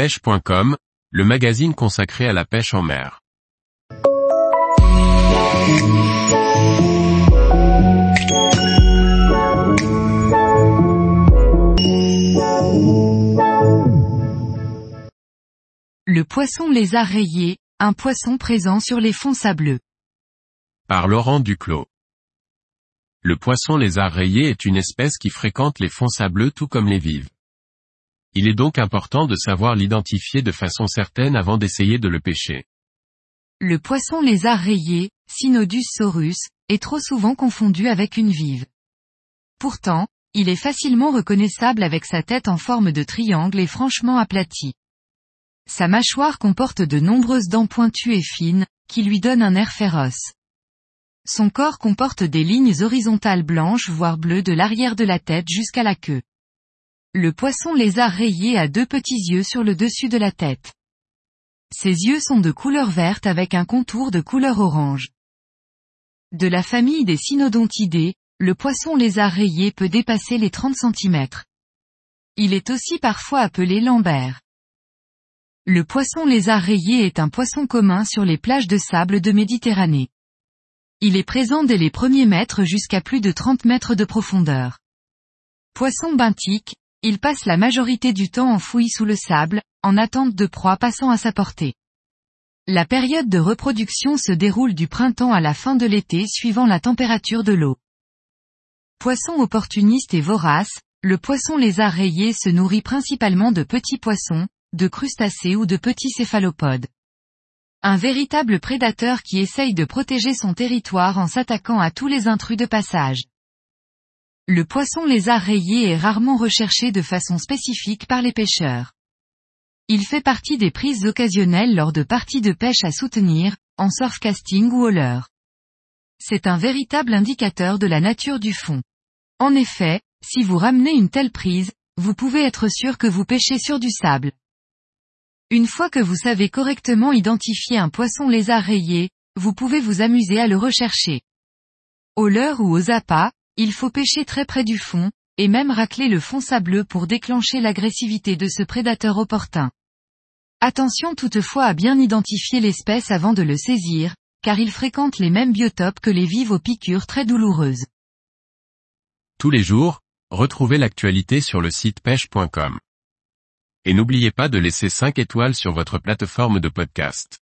Pêche.com, le magazine consacré à la pêche en mer. Le poisson-lézard rayé, un poisson présent sur les fonds sableux. Par Laurent Duclos. Le poisson-lézard rayé est une espèce qui fréquente les fonds sableux tout comme les vives. Il est donc important de savoir l'identifier de façon certaine avant d'essayer de le pêcher. Le poisson-lézard rayé, Synodus saurus, est trop souvent confondu avec une vive. Pourtant, il est facilement reconnaissable avec sa tête en forme de triangle et franchement aplatie. Sa mâchoire comporte de nombreuses dents pointues et fines, qui lui donnent un air féroce. Son corps comporte des lignes horizontales blanches voire bleues de l'arrière de la tête jusqu'à la queue. Le poisson-lézard rayé a deux petits yeux sur le dessus de la tête. Ses yeux sont de couleur verte avec un contour de couleur orange. De la famille des synodontidés, le poisson-lézard rayé peut dépasser les 30 cm. Il est aussi parfois appelé lambert. Le poisson-lézard rayé est un poisson commun sur les plages de sable de Méditerranée. Il est présent dès les premiers mètres jusqu'à plus de 30 mètres de profondeur. Poisson benthique, il passe la majorité du temps enfoui sous le sable, en attente de proies passant à sa portée. La période de reproduction se déroule du printemps à la fin de l'été suivant la température de l'eau. Poisson opportuniste et vorace, le poisson-lézard rayé se nourrit principalement de petits poissons, de crustacés ou de petits céphalopodes. Un véritable prédateur qui essaye de protéger son territoire en s'attaquant à tous les intrus de passage. Le poisson-lézard rayé est rarement recherché de façon spécifique par les pêcheurs. Il fait partie des prises occasionnelles lors de parties de pêche à soutenir, en surfcasting ou au leurre. C'est un véritable indicateur de la nature du fond. En effet, si vous ramenez une telle prise, vous pouvez être sûr que vous pêchez sur du sable. Une fois que vous savez correctement identifier un poisson-lézard rayé, vous pouvez vous amuser à le rechercher. Au leurre ou aux appâts, il faut pêcher très près du fond, et même racler le fond sableux pour déclencher l'agressivité de ce prédateur opportun. Attention toutefois à bien identifier l'espèce avant de le saisir, car il fréquente les mêmes biotopes que les vives aux piqûres très douloureuses. Tous les jours, retrouvez l'actualité sur le site pêche.com. Et n'oubliez pas de laisser 5 étoiles sur votre plateforme de podcast.